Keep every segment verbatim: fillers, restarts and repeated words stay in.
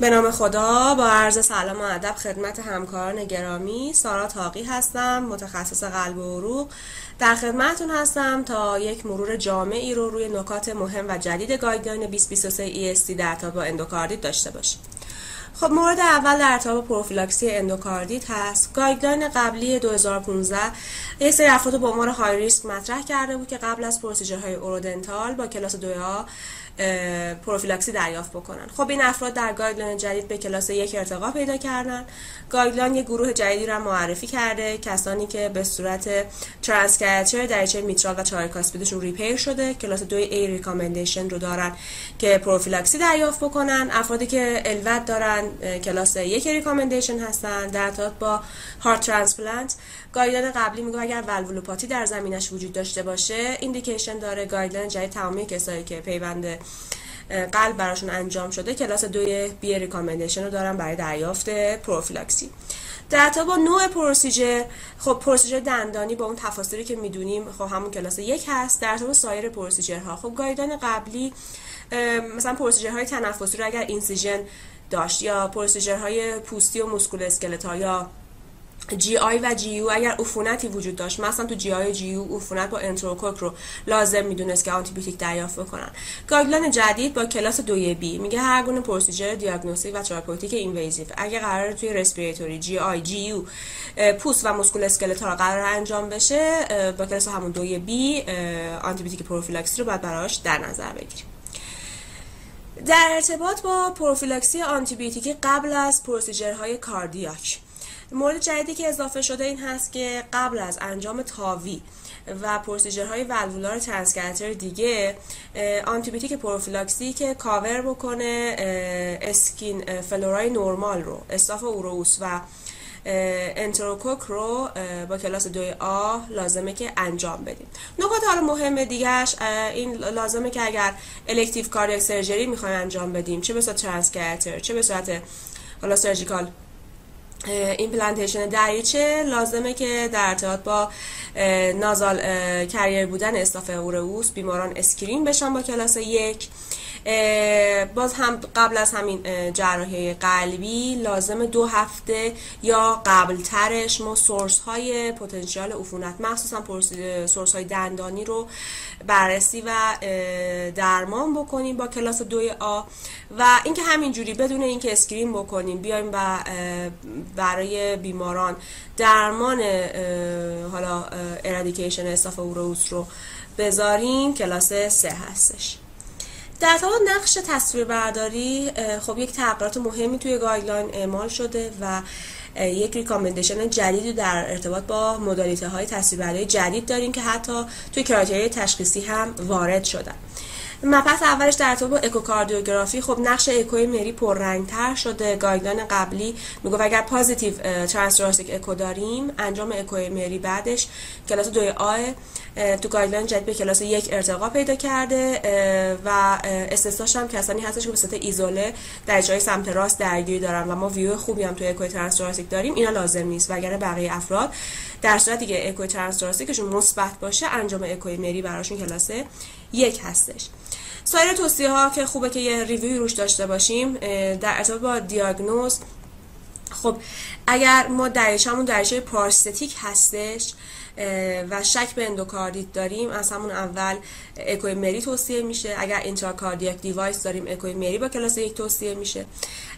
به نام خدا. با عرض سلام و ادب خدمت همکاران گرامی، سارا تاقی هستم، متخصص قلب و عروق. در خدمتتون هستم تا یک مرور جامعی رو روی نکات مهم و جدید گایدلاین دو هزار و بیست و سه ای اس سی در ارتباط با اندوکاردیت داشته باشیم. خب مورد اول در ارتباط با پروفیلاکسی اندوکاردیت هست. گایدلاین قبلی دو هزار و پانزده یه سری افراد به عنوان های ریسک مطرح کرده بود که قبل از پروسیجرهای اورودنتال با کلاس دویا پروفیلاکسی دریافت بکنن. خب این افراد در گایدلاین جدید به کلاس یک ارتقا پیدا کردن. گایدلاین یه گروه جدیدی رو معرفی کرده، کسانی که به صورت ترانسکرچر دریچه میترال و چارکاسپیدشون ریپیر شده، کلاس دو ای ریکامندیشن رو دارن که پروفیلاکسی دریافت بکنن. افرادی که الوت دارن کلاس یک ریکامندیشن هستن. در ارتباط با هارت ترانسپلنت، گایدلاین قبلی میگه اگر والولوپاتی در زمینش وجود داشته باشه ایندیکیشن داره. گایدلاین جای تمامی کسایی که پیوند قلب براشون انجام شده کلاس دوی بی ریکامندیشن رو دارن برای دریافت پروفیلاکسی. در ارتباط با نوع پروسیجر، خب پروسیجر دندانی با اون تفاصیلی که میدونیم خب همون کلاس یک هست. در ارتباط با سایر پروسیجرها، خب گایدلاین قبلی مثلا پروسیجرهای تنفسی رو اگر اینسیژن داشت یا پروسیجرهای پوستی و موسکول اسکلتا یا جی آی و جی یو اگر عفونتی وجود داشت، مثلا تو جی آی و جی یو عفونت با انترکوک رو لازم میدونست که آنتی بیوتیک دریافت بکنن. گایدلاین جدید با کلاس دو بی میگه هر گونه پروسیجر دیاگنوستیک و تراپوتیک اینویزیو اگر قرار توی رسپیراتوری جی آی جی یو پوست و مسکول اسکلتا رو قرار انجام بشه با کلاس همون دو بی آنتی بیوتیک پروفیلاکسی رو باید براش در نظر بگیریم. در ارتباط با پروفیلاکسی آنتیبیوتیکی قبل از پروسیجرهای کاردیاک، مورد جدیدی که اضافه شده این هست که قبل از انجام تاوی و پروسیجرهای والولار ترانسکرچر دیگه آنتیبیوتیک پروفیلاکسی که کاور بکنه اسکین فلورای نورمال رو، استاف اورئوس و انترکوک رو با کلاس دو آ لازمه که انجام بدیم. نکات حالا مهم دیگهش این لازمه که اگر الکتیو کاردیاک سرجری میخوایم انجام بدیم، چه به صورت ترانسکرچر چه به صورت حالا سرجیکال ایمپلانتیشن دریچه، لازمه که در ارتباط با نازال کریر بودن استاف اورئوس بیماران اسکرین بشن با کلاس یک. باز هم قبل از همین جراحی قلبی لازم دو هفته یا قبل ترش ما سورس های پتانسیال عفونت مخصوصا سورس های دندانی رو بررسی و درمان بکنیم با کلاس دو آ و اینکه همینجوری بدون اینکه اسکرین بکنیم بیایم و برای بیماران درمان حالا ارادیکیشن استاف اورئوس رو بذاریم کلاس سه هستش. در ارتباط با نقش تصویربرداری، خب یک تغییرات مهمی توی گایدلاین اعمال شده و یک ریکامندیشن جدیدی در ارتباط با مدالیته های تصویربرداری جدید داریم که حتی توی کرایتریای تشخیصی هم وارد شدن. مبحث اولش در ارتباط با اکوکاردیوگرافی، خب نقش ایکوی میری پررنگ‌تر شده. گایدلاین قبلی میگفت اگر پوزیتیو ترانستوراسیک اکو داریم انجام اکوی میری بعدش کلاس دو آ، تو گایدلاین جدید به کلاس یک ارتقا پیدا کرده و استثناش هم کسانی هستش که به صورت ایزوله در جای سمت راست درگیری دارن و ما ویو خوبی هم تو اکوی ترانستوراسیک داریم، اینا لازم نیست. وگرنه بقیه افراد در صورتی که اکوی ترانستوراسیکشون مثبت باشه انجام اکوی میری براشون کلاس یک هستش. سایر توصیه ها که خوبه که یه ریویوی روش داشته باشیم. در ارتباط با دیاگنوز، خب اگر ما دریچه‌مون دریچه پارستتیک هستش و شک به اندوکاردیت داریم از همون اول اکوی میری توصیه میشه. اگر انترکاردیاک دیوایس داریم اکوی میری با کلاس یک توصیه میشه.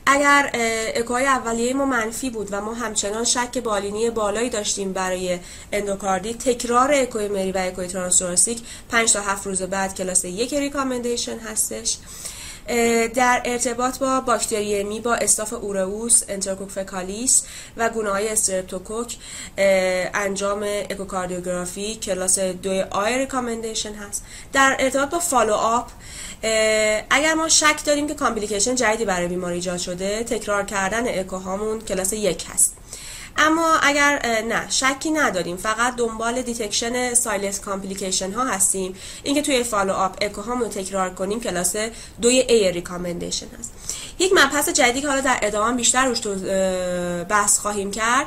اگر اکوهای اولیه ما منفی بود و ما همچنان شک بالینی بالایی داشتیم برای اندوکاردیت، تکرار اکوی میری و اکوی ترانستوراسیک پنج تا هفت روز بعد کلاس یک ریکامندیشن هستش. در ارتباط با باکتریمی با استاف اورئوس، انترکوک فکالیس و گونه‌های استرپتوکوک انجام اکوکاردیوگرافی کلاس دو آی ریکامندیشن هست. در ارتباط با فالو آپ، اگر ما شک داریم که کامپلیکیشن جدیدی برای بیماری ایجاد شده، تکرار کردن اکوهامون کلاس یک هست. اما اگر نه شکی نداریم فقط دنبال دیتکشن سایلنس کامپلیکیشن ها هستیم، اینکه توی فالو آپ اکو هامون تکرار کنیم کلاس دو ای ریکامندیشن هست. یک مبحث جدیدی که حالا در ادامه بیشتر روش بحث خواهیم کرد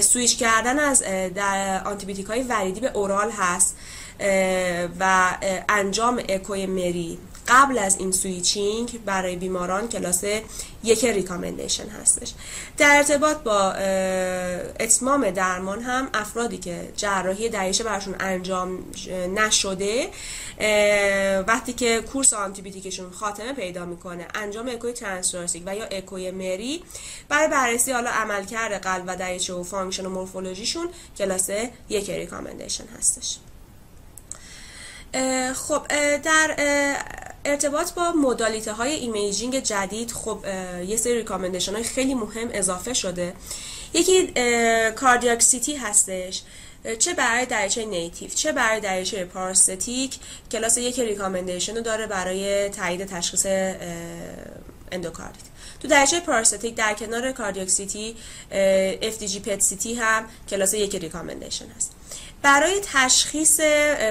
سویچ کردن از در آنتی بیوتیک های وریدی به اورال هست و انجام اکوی مری قبل از این سویچینگ برای بیماران کلاس یک ریکامندیشن هستش. در ارتباط با اتمام درمان هم افرادی که جراحی دریشه براشون انجام نشده وقتی که کورس آنتیبیوتیکشون خاتمه پیدا میکنه، انجام اکوی ترانس‌توراسیک و یا اکوی میری برای بررسی حالا عملکرد قلب و دریچه و فانکشن و مورفولوژیشون کلاس یک ریکامندیشن هستش. خب در ارتباط با مدالیته های ایمیجینگ جدید، خب یه سری ریکامندیشن های خیلی مهم اضافه شده. یکی کاردیاک سی تی هستش، چه برای دریچه نیتیو چه برای دریچه پاراستتیک کلاس یک ریکامندیشن رو داره برای تایید تشخیص اندوکاردیت. تو دریچه پاراستتیک در کنار کاردیاک سی تی اف دی جی پیت سیتی هم کلاس یک ریکامندیشن هست. برای تشخیص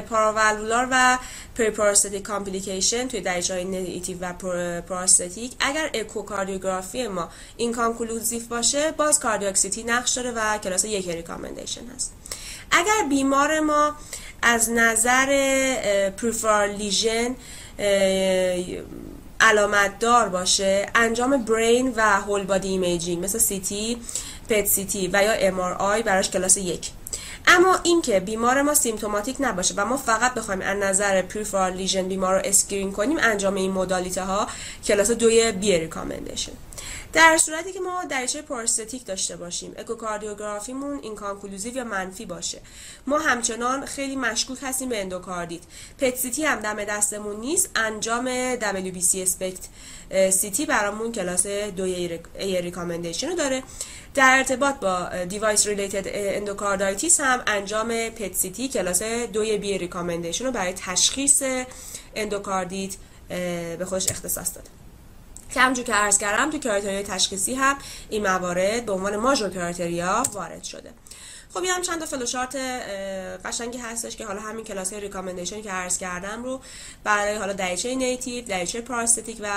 پاراولولار و پریپاراستتیک کامپلیکیشن توی دریچه‌های نیتیو و پاراستتیک، اگر اکوکاردیوگرافی ما این کانکلوزیف باشه، باز کاردیاک سی تی نقش داره و کلاس یک ریکامندیشن هست. اگر بیمار ما از نظر پریفرال لیژن علامت دار باشه، انجام برین و هول بادی ایمیجینگ مثل سی تی، پت سی تی و یا ام آر آی براش کلاس یک. اما اینکه بیمار ما سیمتوماتیک نباشه و ما فقط بخوایم از نظر پریفرال لیژن بیمار رو اسکرین کنیم، انجام این مدالیته ها کلاس دوی بی ریکامندیشن. در صورتی که ما دریچه پاراستتیک داشته باشیم، اکوکاردیوگرافیمون این کانکلوزیو یا منفی باشه، ما همچنان خیلی مشکوک هستیم به اندوکاردیت. پت سی تی هم دم دستمون نیست، انجام دبلیو بی سی اسپکت سی تی برامون کلاس دوی ای ریکامندیشن رو داره. در ارتباط با دیوایس ریلیتد اندوکاردایتیس هم انجام پت سی تی کلاس دوی بی ریکامندیشن رو برای تشخیص اندوکاردیت به خودش اختصاص داده. همونجور که عرض کردم تو کرایتریای تشخیصی هم این موارد به عنوان ماژور کرایتریا وارد شده. خب یه هم چند تا فلوشارت قشنگی هستش که حالا همین کلاس های ریکامندیشن که عرض کردم رو برای حالا دریچه نیتیو، دریچه پاراستتیک و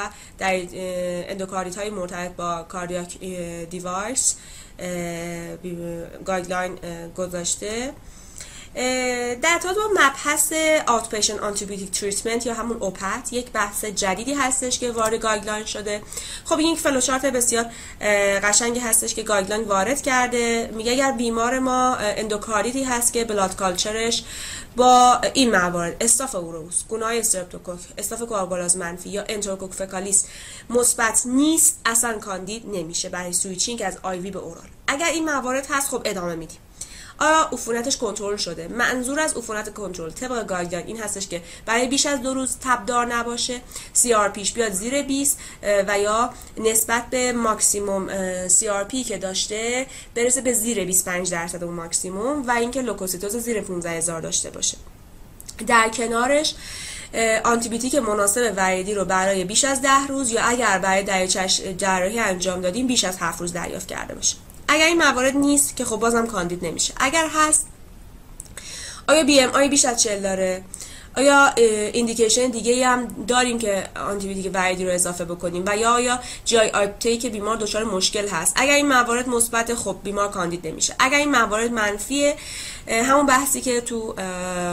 اندوکاردیت های مرتبط با کاردیاک دیوایس گایدلاین گذاشته. در تا با مبحث آوت پیشنت آنتی بیوتیک تریتمنت یا همون اوپت، یک بحث جدیدی هستش که وارد گایدلاین شده. خب این یک فلوچارت بسیار قشنگی هستش که گایدلاین وارد کرده، میگه اگر بیمار ما اندوکاردیتی هست که بلاد کالچرش با این موارد استاف اورئوس، گونه‌های استرپتوکوک، استاف کوآگولاز منفی یا انترکوک فکالیس مثبت نیست، اصلا کاندید نمیشه برای سویچینگ از آی وی به اورال. اگر این موارد هست، خب ادامه میدیم. آیا عفونتش کنترل شده؟ منظور از عفونت کنترل طبق گایدلاین این هستش که برای بیش از دو روز تبدار نباشه، سی آر پیش بیاد زیر بیست و یا نسبت به ماکسیموم سی آر پی که داشته برسه به زیر بیست و پنج درصد اون ماکسیموم، و اینکه لوکوسیتوز زیر پانزده هزار داشته باشه. در کنارش آنتیبیوتیک مناسب وریدی رو برای بیش از ده روز یا اگر برای دریچش جراحی انجام دادیم بیش از هفت روز دریافت کرده باشه. اگر این موارد نیست، که خب بازم کاندید نمیشه. اگر هست، آیا بی ام آی بیش از چهل داره؟ آیا ایندیکیشن دیگه هم داریم که آنتیبیوتیک وریدی رو اضافه بکنیم؟ و یا آیا جی آی آپتیک که بیمار دچار مشکل هست؟ اگر این موارد مثبت، خب بیمار کاندید نمیشه. اگر این موارد منفیه، همون بحثی که تو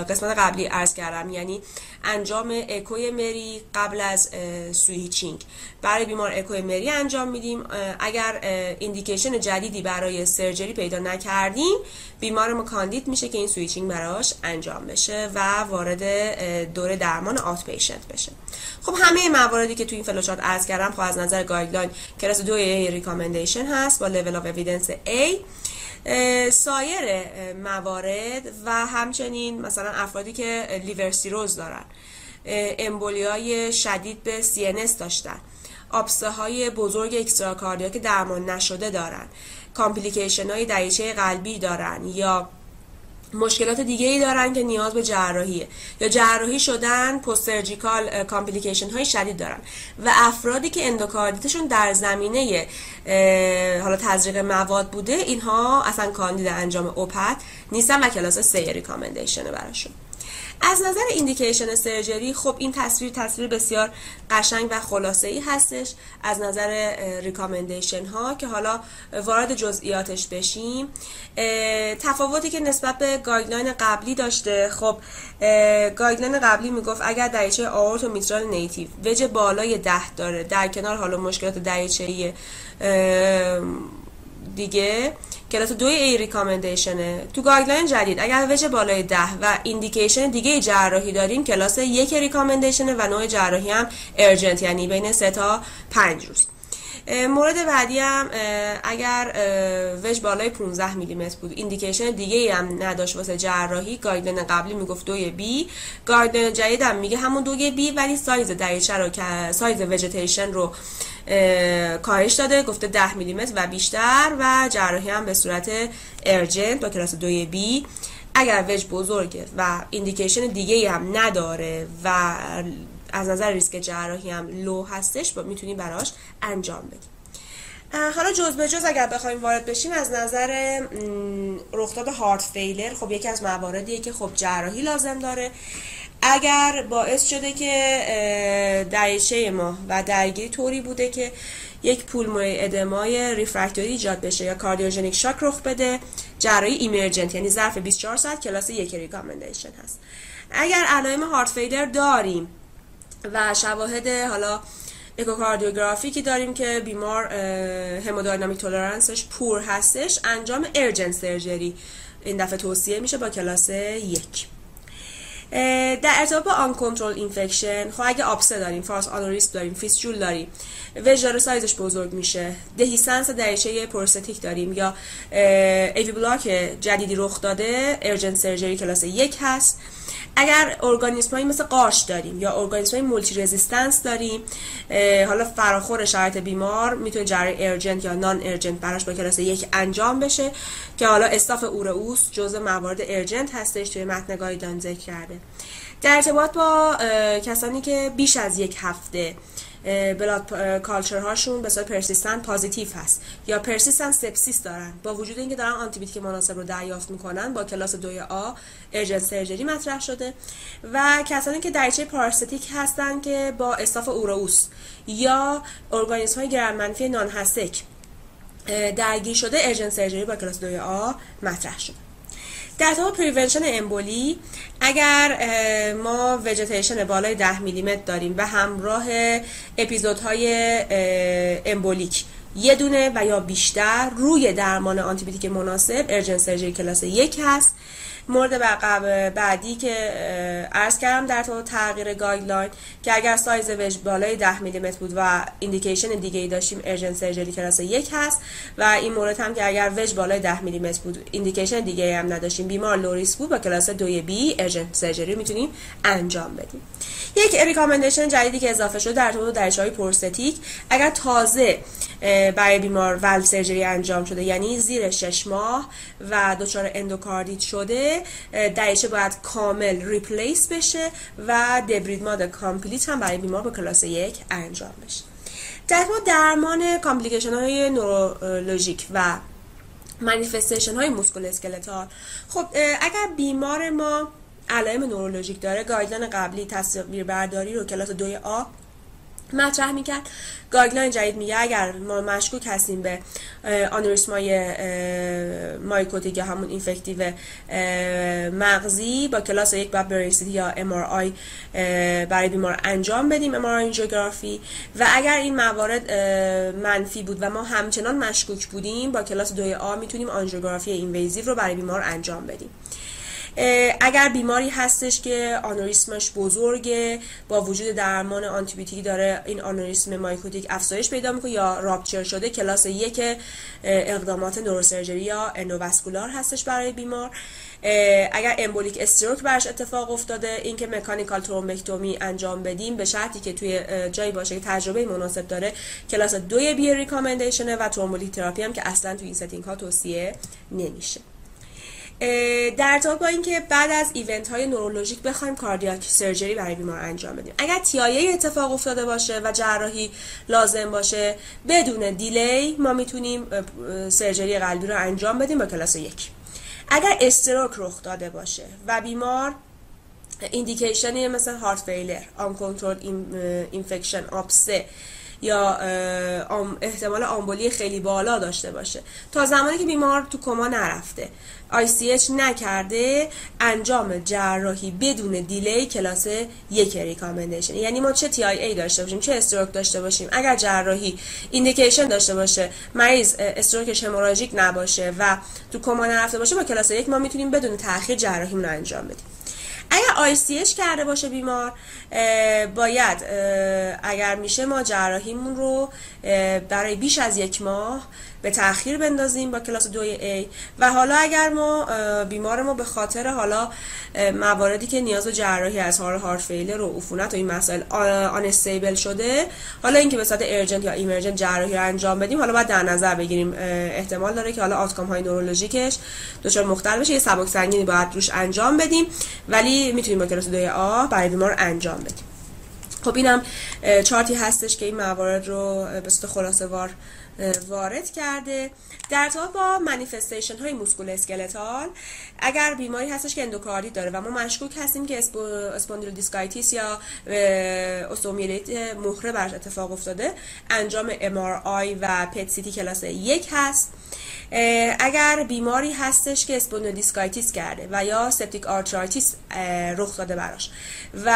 قسمت قبلی عرض کردم، یعنی انجام اکوی مری قبل از سویچینگ برای بیمار اکوی مری انجام میدیم. اگر ایندیکیشن جدیدی برای سرجری پیدا نکردیم، بیمار ما کاندید میشه که این سویچینگ براش انجام بشه و وارد دوره درمان آت پیشنت بشه. خب همه مواردی که تو این فلوچارت عرض کردم خب از نظر گایدلاین کلاس دو ای ریکامندیشن هست با لول آف اوییدنس ای. سایر موارد و همچنین مثلا افرادی که لیور سیروز دارن، امبولیای شدید به سی ان اس داشتن، آبسه های بزرگ اکستراکاردیا که درمان نشده دارن، کامپلیکیشن های دریچه قلبی دارن یا مشکلات دیگه ای دارن که نیاز به جراحیه یا جراحی شدن، پست سرجیکال کامپلیکیشن های شدید دارن، و افرادی که اندوکاردیتشون در زمینه حالا تزریق مواد بوده، اینها اصلا کاندید انجام اوپت نیستن و کلاس سه ریکامندیشن براشون. از نظر ایندیکیشن سرجری خب این تصویر تصویر بسیار قشنگ و خلاصه‌ای هستش. از نظر ریکامندیشن ها که حالا وارد جزئیاتش بشیم، تفاوتی که نسبت به گایدلاین قبلی داشته، خب گایدلاین قبلی میگفت اگر دریچه آورت و میترال نیتیو وج بالای ده داره در کنار حالا مشکلات دریچه‌ای دیگه کلاس دو ای ریکامندیشنه. تو گایدلاین جدید اگر وج بالای ده و ایندیکیشن دیگه جراحی داریم کلاس یک ریکامندیشنه و نوع جراحی هم ارجنت، یعنی بین سه تا پنج روز. مورد بعدی هم اگر وج بالای پانزده میلی متر بود، ایندیکیشن دیگه هم نداشت واسه جراحی، گایدلاین قبلی میگفت دوی بی، گایدلاین جدید هم میگه همون دوی بی ولی سایز دریچه رو، سایز وجتیشن رو کاهش داده، گفته ده میلی متر و بیشتر و جراحی هم به صورت ارجنت با کلاس دوی بی. اگر وج بزرگه و ایندیکیشن دیگه هم نداره و از نظر ریسک جراحی هم لو هستش با میتونی براش انجام بدیم. حالا جز به جز اگر بخوایم وارد بشیم از نظر رخداد هارت فیلر، خب یکی از مواردیه که خب جراحی لازم داره. اگر باعث شده که دریچه ما و درگیری طوری بوده که یک پولمونی ادمای ریفرکتوری ایجاد بشه یا کاردیوژنیک شاک رخ بده، جراحی ایمرجنت یعنی ظرف بیست و چهار ساعت کلاس یک ریکامندیشن هست. اگر علائم هارت فیلر داریم و شواهد حالا اکوکاردیوگرافی که داریم که بیمار هموداینامیک تولرنسش پور هستش، انجام ارجنت سرجری این دفعه توصیه میشه با کلاس یک. در ارتباط با آن کنترل اینفکشن، خب اگه آبسه داریم، فارس آنوریسم داریم، فیستول داریم، وژن سایزش بزرگ میشه، دهیسنس دریچه پروستاتیک داریم یا ایوی بلاک جدیدی رخ داده، ارجنت سرجری کلاس یک هست. اگر ارگانیسمایی مثل قارچ داریم یا ارگانیسمای مولتی رزिस्टنس داریم، حالا فراخور شرایط بیمار، میتونه جراحی ارجنت یا نان ارجنت براش با کلاس یک انجام بشه که حالا استاف اورئوس جزء موارد ارجنت هستش، توی متن گایدلاین ذکر کرده. در ارتباط با کسانی که بیش از یک هفته بلاد کالچر هاشون به صورت پرسیستنت پوزیتیو هست یا پرسیستنت سپسیس دارن، با وجود اینکه دارن آنتی بیوتیک مناسب رو دریافت میکنن، با کلاس دو آ ارجنت سرجری مطرح شده. و کسانی که دریچه پاراستیک هستن که با استاف اورئوس یا ارگانیسم های گرم منفی نان هستک درگیر شده، ارجنت سرجری با کلاس دو آ مطرح شده. در ارتباط با پریونشن امبولی، اگر ما وجتیشن بالای ده میلی متر داریم و همراه اپیزودهای امبولیک یه دونه و یا بیشتر، روی درمان آنتی بیوتیک مناسب ارجنت سرجری کلاس یک هست. مورد بعدی که عرض کردم در ارتباط با تغییر گایدلاین، که اگر سایز وژ بالای ده میلی متر بود و ایندیکیشن دیگه ای داشتیم، ارجنت سرجری کلاس یک هست. و این مورد هم که اگر وژ بالای ده میلی متر بود، ایندیکیشن دیگه ای هم نداشتیم، بیمار لو ریسک بود، با کلاس دو بی ارجنت سرجری میتونیم انجام بدیم. یک ریکامندیشن جدیدی که اضافه شده در ارتباط با دریچه‌های پروستاتیک، اگر تازه برای بیمار والو سرجری انجام شده، یعنی زیر شش ماه و دچار اندوکاردیت شده، دریچه باید کامل ریپلیس بشه و دبریدماد کامپلیت هم برای بیمار با کلاس یک انجام بشه. در درمان کامپلیکیشن های نورولوژیک و مانیفستیشن های موسکول اسکلتال، خب اگر بیمار ما علائم نورولوژیک داره، گایدلاین قبلی تصویر برداری رو کلاس دوی آ مطرح میکرد. گایدلاین جدید میگه اگر ما مشکوک هستیم به آنوریسمای مایکوتیک یا همون اینفکتیو مغزی، با کلاس یک باید برای سی تی یا ام ار آی برای بیمار انجام بدیم، ام ار آی آنژیوگرافی. و اگر این موارد منفی بود و ما همچنان مشکوک بودیم، با کلاس دوی آ میتونیم آنژیوگرافی اینویزیو رو برای بیمار انجام بدیم. اگر بیماری هستش که آنوریسمش بزرگه، با وجود درمان آنتی بیوتیک داره این آنوریسم مایکوتیک افزایش پیدا میکنه یا راپچر شده، کلاس یک اقدامات نوروسرجری یا اندوواسکولار هستش برای بیمار. اگر امبولیک استروک برش اتفاق افتاده، این که مکانیکال ترومبکتومی انجام بدیم به شرطی که توی جایی باشه که تجربه مناسب داره، کلاس دو بی ریکامندیشنه و ترومبولیتیک تراپی هم که اصلا توی این ستینگ ها توصیه نمیشه. در ارتباط با اینکه بعد از ایونت های نورولوژیک بخوایم کاردیاک سرجری برای بیمار انجام بدیم، اگر تی آی ای اتفاق افتاده باشه و جراحی لازم باشه، بدون دیلی ما میتونیم سرجری قلبی رو انجام بدیم با کلاس یک. اگر استروک رخ داده باشه و بیمار ایندیکیشنی مثل هارت فیلر، آن کنترل اینفکشن آبسه یا احتمال آمبولی خیلی بالا داشته باشه، تا زمانی که بیمار تو کما نرفته، آی سی اچ نکرده، انجام جراحی بدون دیلی کلاس یک ریکامندیشن. یعنی ما چه تی آی ای داشته باشیم، چه استروک داشته باشیم، اگر جراحی ایندیکیشن داشته باشه، مریض استروکش هموراژیک نباشه و تو کما نرفته باشه، با کلاس یک ما میتونیم بدون تأخیر جراحیمون رو انجام بدیم. اگر آی سی اچ کرده باشه بیمار، باید اگر میشه ما جراحیمون رو برای بیش از یک ماه به تأخیر بندازیم با کلاس دو ای. و حالا اگر ما بیمار ما به خاطر حالا مواردی که نیاز به جراحی از هارت فیلر و عفونت و این مسائل آن استیبل شده، حالا اینکه به صورت ارجنت یا ایمرجنت جراحی رو انجام بدیم، حالا باید در نظر بگیریم احتمال داره که حالا آوتکام های نورولوژیکش دچار مختل بشه، یه سبک سنگینی باید روش انجام بدیم، ولی میتونیم با کلاس دو ای برای بیمار انجام بدیم. خب اینم چارتی هستش که این موارد رو به صورت خلاصه‌وار وارد کرده. در تا با مانیفستیشن های موسکول اسکلتال، اگر بیماری هستش که اندوکاردیت داره و ما مشکوک هستیم که اسپوندلوسکایتیس یا استومیلیت مخره برش اتفاق افتاده، انجام ام ار آی و پیت سیتی کلاس یک هست. اگر بیماری هستش که اسپوندلوسکایتیس کرده و یا سپتیک آرترایتیس رخ داده براش و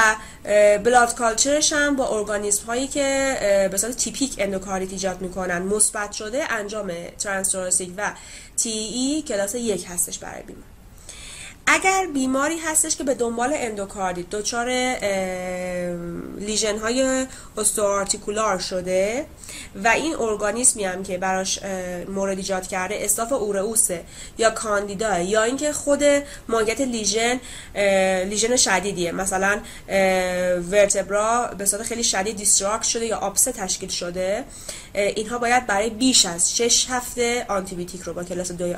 بلاد کالچرش هم با ارگانیسم هایی که به صورت تیپیک اندوکاردیت ایجاد میکنن مثبت شده، انجام ترانسکرچر و تی ای کلاس یک هستش برای بیمار. اگر بیماری هستش که به دنبال اندوکاردیت دچار لیژن های اوستوآرتیکولار شده و این ارگانیسمی هم که براش مورد ایجاد کرده استاف اورئوس یا کاندیدا یا اینکه خود ماهیت لیژن لیژن شدیدیه، مثلا ورتبرا به صورت خیلی شدید دیستراکت شده یا آبسه تشکیل شده، اینها باید برای بیش از شش هفته آنتیبیوتیک رو با کلاس دو ای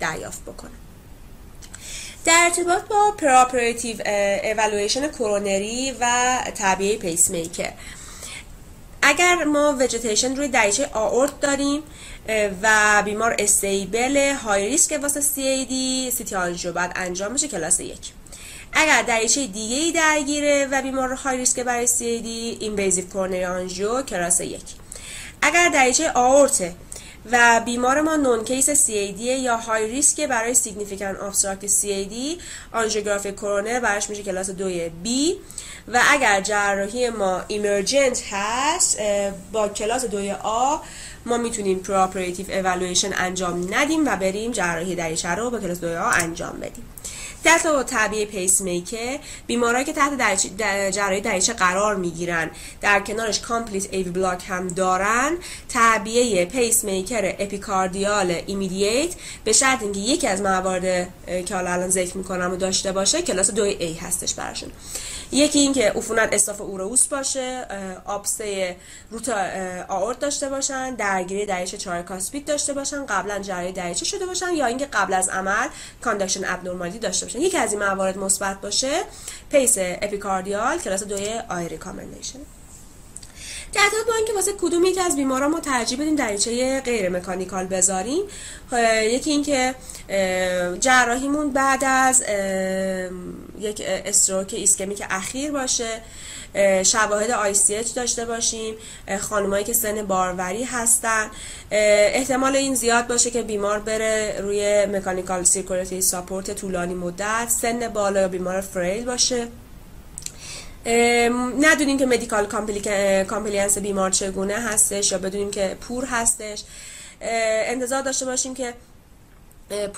دریافت بکنه. در ارتباط با پراپراتیو اولویشن کورونری و تعبیه پیس میکر، اگر ما ویژیتیشن روی دریچه آئورت داریم و بیمار استیبل های ریسک واسه سی ای دی، سی تی آنژیو بعد انجام بشه کلاس یک. اگر دریچه دیگه ای درگیره و بیمار های ریسک برای سی ای دی، اینویزیو کورونری آنژیو کلاس یک. اگر دریچه آئورت و بیمار ما نون کیس سی ایدی یا های ریسک برای سیگنیفیکانت آبستراکت سی ایدی، آنژیوگرافی کورونر برایش میشه کلاس دو بی. و اگر جراحی ما ایمرجنت هست، با کلاس دو آ ما میتونیم پراپراتیو اولویشن انجام ندیم و بریم جراحی دریچه رو با کلاس دو آ انجام بدیم. در تا با تعبیه پیس میکر، بیمارایی که تحت جراحی دریچه قرار میگیرن، در کنارش کامپلیت ایوی بلاک هم دارن، تعبیه پیس میکر اپیکاردیال ایمیدییت به شرط اینکه یکی از موارد که حالا الان ذکر میکنم رو داشته باشه کلاس دو ای هستش براشون. یکی اینکه عفونت استاف اورئوس باشه، آبسه روت آئورت داشته باشن، درگیری دریچه چارکاسپید داشته باشن، قبلا جراحی دریچه شده باشن یا اینکه قبل از عمل کانداکشن ابنورمالیتی داشته باشن. یکی از این موارد مثبت باشه، پیس اپیکاردیال کلاس دو آی ریکامندیشن. در ارتباط با اینکه واسه کدوم یک از بیمارا ما ترجیح بدیم دریچه غیر مکانیکال بذاریم، یکی اینکه جراحیمون بعد از یک استروک ایسکمیک اخیر باشه، شواهد آی سی اچ داشته باشیم، خانمایی که سن باروری هستن، احتمال این زیاد باشه که بیمار بره روی مکانیکال سیرکولیتری ساپورت طولانی مدت، سن بالا یا بیمار فریل باشه. ندونیم که مدیکال کامپلینس بیمار چگونه هستش یا بدونیم که پور هستش. انتظار داشته باشیم که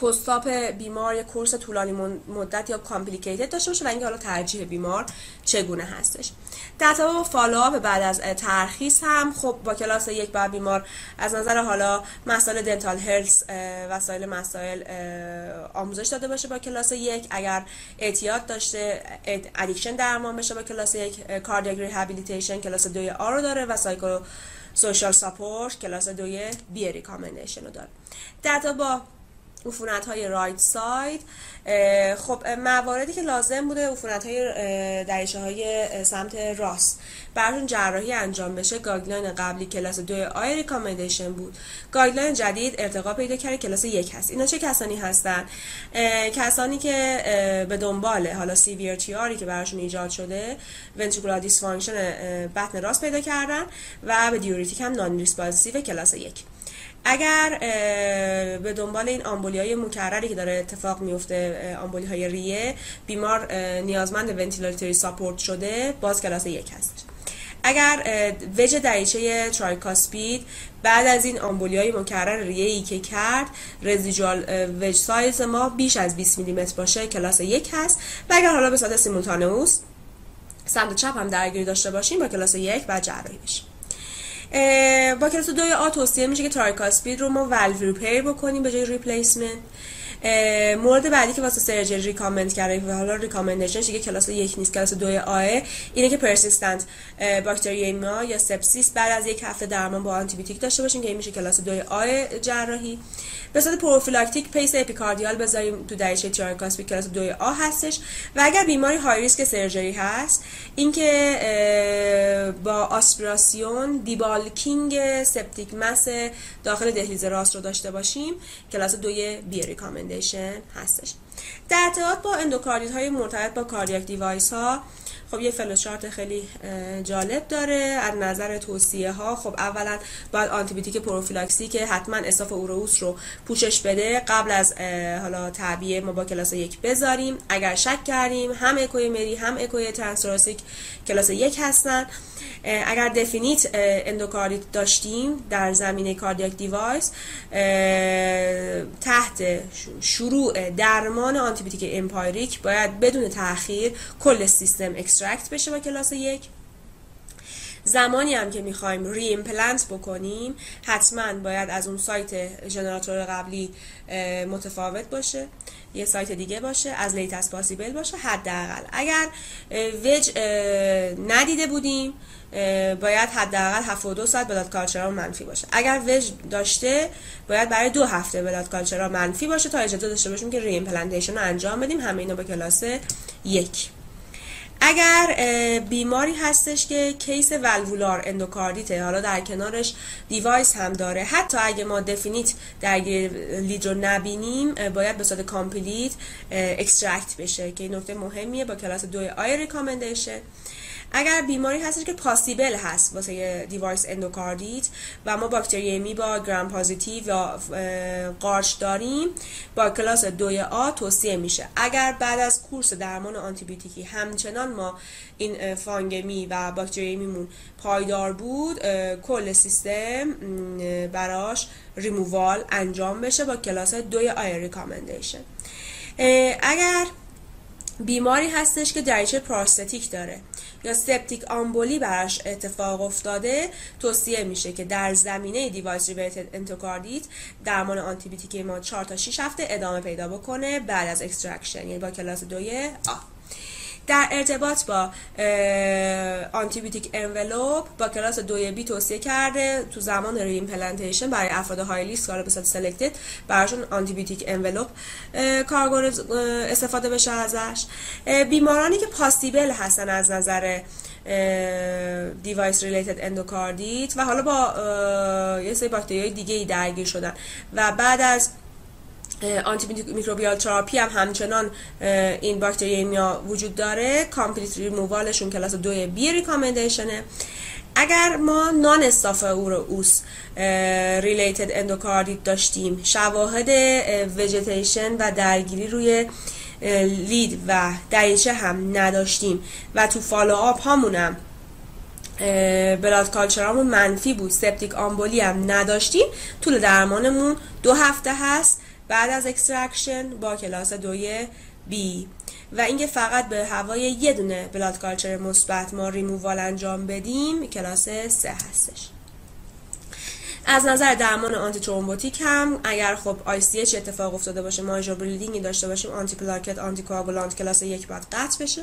پستاپ بیمار یک کورس طولانی مدت یا کامپلیکیتد داشته باشه و اینکه حالا ترجیح بیمار چگونه هستش. در تا فالوآپ بعد از ترخیص هم خب با کلاس یک بعد بیمار از نظر حالا مسائل دنتال هلس وسایل مسائل آموزش داده باشه با کلاس یک. اگر اعتیاد داشته ادیکشن درمان بشه با کلاس یک. کاردیاک ریهابیلیتیشن کلاس دو آ رو داره و سایکو سوشال ساپورت کلاس دو بی ریکامندیشن رو داره. در تا با عفونت‌های رایت ساید. خب مواردی که لازم بوده عفونت‌های دریچه‌های سمت راست براتون جراحی انجام بشه، گایدلاین قبلی کلاس دو آی ریکامندیشن بود، گایدلاین جدید ارتقا پیدا کرده کلاس یک هست. اینا چه کسانی هستن؟ کسانی که به دنبال حالا سیویر تی آری که براشون ایجاد شده، ونتریکولار دیسفانکشن بطن راست پیدا کردن و به دیوریتیک هم نان ریسپانسیو کلاس یک. اگر به دنبال این آمبولی‌های مکرری که داره اتفاق میفته، آمبولی‌های ریه، بیمار نیازمند ونتیلاتوری ساپورت شده، باز کلاس یک هست. اگر وجه دریچه چارکاسپید بعد از این آمبولی‌های مکرر ریه‌ای که کرد، رزیجوال وج سایز ما بیش از بیست میلی متر باشه، کلاس یک هست. و اگر حالا به صورت سیمولتانئوس سمت چپ هم درگیری داشته باشیم، با کلاس یک و جراحی بشه. با کلاس دو آ توصیه میشه که ترانسکرچر رو ما والو ریپیر بکنیم به جای ریپلیسمنت. مورد بعدی که واسه سرجری ریکامند کرده، حالا ریکامندیشنش که کلاس یک نیست، کلاس دو آ، اینه که پرسیستنت باکتریما یا سپسیس بعد از یک هفته درمان با آنتی بیوتیک داشته باشیم که این میشه کلاس دو آ جراحی. به صورت پروفیلاکتیک پیس اپیکاردیال بذاریم تو دریچه چارکاسپید، کلاس دو آ هستش. و اگر بیماری های ریسک سرجری هست، اینکه با آسپیراسیون دیبالکینگ سپتیک مس داخل دهلیز راست رو داشته باشیم، کلاس دو بی ریکامند هستش. در ارتباط با اندوکاردیت های مرتبط با کاردیاک دیوایس ها، خب یه فلوچارت خیلی جالب داره از نظر توصیه ها. خب اولا باید آنتی بیوتیک پروفیلاکسی که حتما استاف اورئوس رو پوشش بده قبل از حالا تعبیه، ما با کلاس یک بذاریم. اگر شک کردیم، هم ایکوی میری هم ایکوی ترانسکرچر کلاس یک هستن. اگر دفینیت اندوکاردیت داشتیم در زمینه کاردیاک دیوایس، تحت شروع درمان آنتی بیوتیک امپایریک باید بدون تأخیر کل سیستم اکستراکت بشه با کلاس یک. زمانی هم که میخوایم ریم پلانت بکنیم، حتما باید از اون سایت ژنراتور قبلی متفاوت باشه، یه سایت دیگه باشه، از لیت از پاسیبل باشه حداقل. اگر وج ندیده بودیم، باید حداقل هفتاد و دو ساعت بلاد کالچرال منفی باشه. اگر وج داشته، باید برای دو هفته بلاد کالچرال منفی باشه تا اجازه داشته باشیم که ریم پلانتیشن رو انجام بدیم. همه اینا با کلاس یک. اگر بیماری هستش که کیس والوولار اندوکاردیته، حالا در کنارش دیوایس هم داره، حتی اگه ما دفینیت درگیر لید رو نبینیم، باید به صورت کامپلیت اکسترکت بشه که این نکته مهمیه، با کلاس دو آی ریکامندیشن. اگر بیماری هستش که پاسیبل هست واسه دیوایس اندوکاردیت و ما باکتریمی با گرام پازیتیو یا قارچ داریم، با کلاس دو آ توصیه میشه. اگر بعد از کورس درمان آنتی بیوتیکی همچنان ما این فانگمی و باکتریمیمون پایدار بود، کل سیستم براش ریمووال انجام بشه با کلاس دو آ ریکامندیشن. اگر بیماری هستش که دریچه پراستاتیک داره یا سپتیک آمبولی براش اتفاق افتاده، توصیه میشه که در زمینه دیوایس ریلیتد اندوکاردیت درمان آنتی بیوتیک ما چهار تا شش هفته ادامه پیدا بکنه بعد از اکستراکشن، یعنی با کلاس دو آ. در ارتباط با آنتی بیوتیک انولوپ، با کلاس دو بی توصیه کرده تو زمان ریمپلنتیشن برای افراد های لیست که به صورت سلکتد براشون آنتی بیوتیک انولوپ کارگور استفاده بشه ازش. بیمارانی که پاسیبل هستن از نظر دیوایس ریلیتد اندوکاردیت و حالا با یه سری باکتریای دیگه‌ای درگیر شدن و بعد از آنتی میکروبیال تراپی هم همچنان این باکتریمیا وجود داره، کامپلیت ریمووالشون کلاس دو بی ریکامندیشنه. اگر ما نان استاف اورئوس ریلیتد اندوکاردیت داشتیم، شواهد ویژیتیشن و درگیری روی لید و دریچه هم نداشتیم و تو فالوآپ هامونم بلاد کالچرامون منفی بود، سپتیک آمبولی هم نداشتیم، طول درمانمون دو هفته هست بعد از اکستراکشن با کلاس دوی بی. و اینکه فقط به هوای یه دونه بلاد کالچر مثبت ما ریمووال انجام بدیم، کلاس سه هستش. از نظر درمان آنتی ترومبوتیک هم اگر خب آی سی اچ اتفاق افتاده باشه، ماژور بلیدینگی داشته باشیم، آنتی پلاکت آنتی کوآگولانت کلاس یک باید قطع بشه.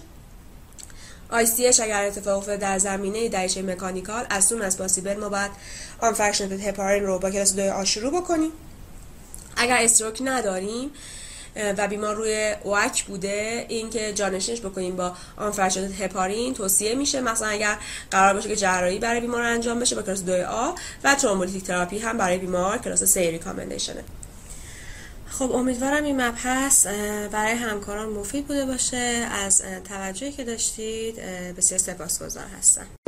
آی سی اچ اگر اتفاق افتاده در زمینه دریچه مکانیکال، از سون از پاسیبل ما باید آنفکشنتد هپارین رو با کلاس دوی آ شروع بکنیم. اگر استروک نداریم و بیمار روی اوک بوده، اینکه جانشینش بکنیم با آنفرشات هپارین توصیه میشه، مثلا اگر قرار باشه که جراحی برای بیمار انجام بشه با کلاس دو آ، و ترومبولیتیک تراپی هم برای بیمار کلاس سه ریکامندیشنه. خب امیدوارم این مبحث برای همکاران مفید بوده باشه. از توجهی که داشتید بسیار سپاسگزار هستم.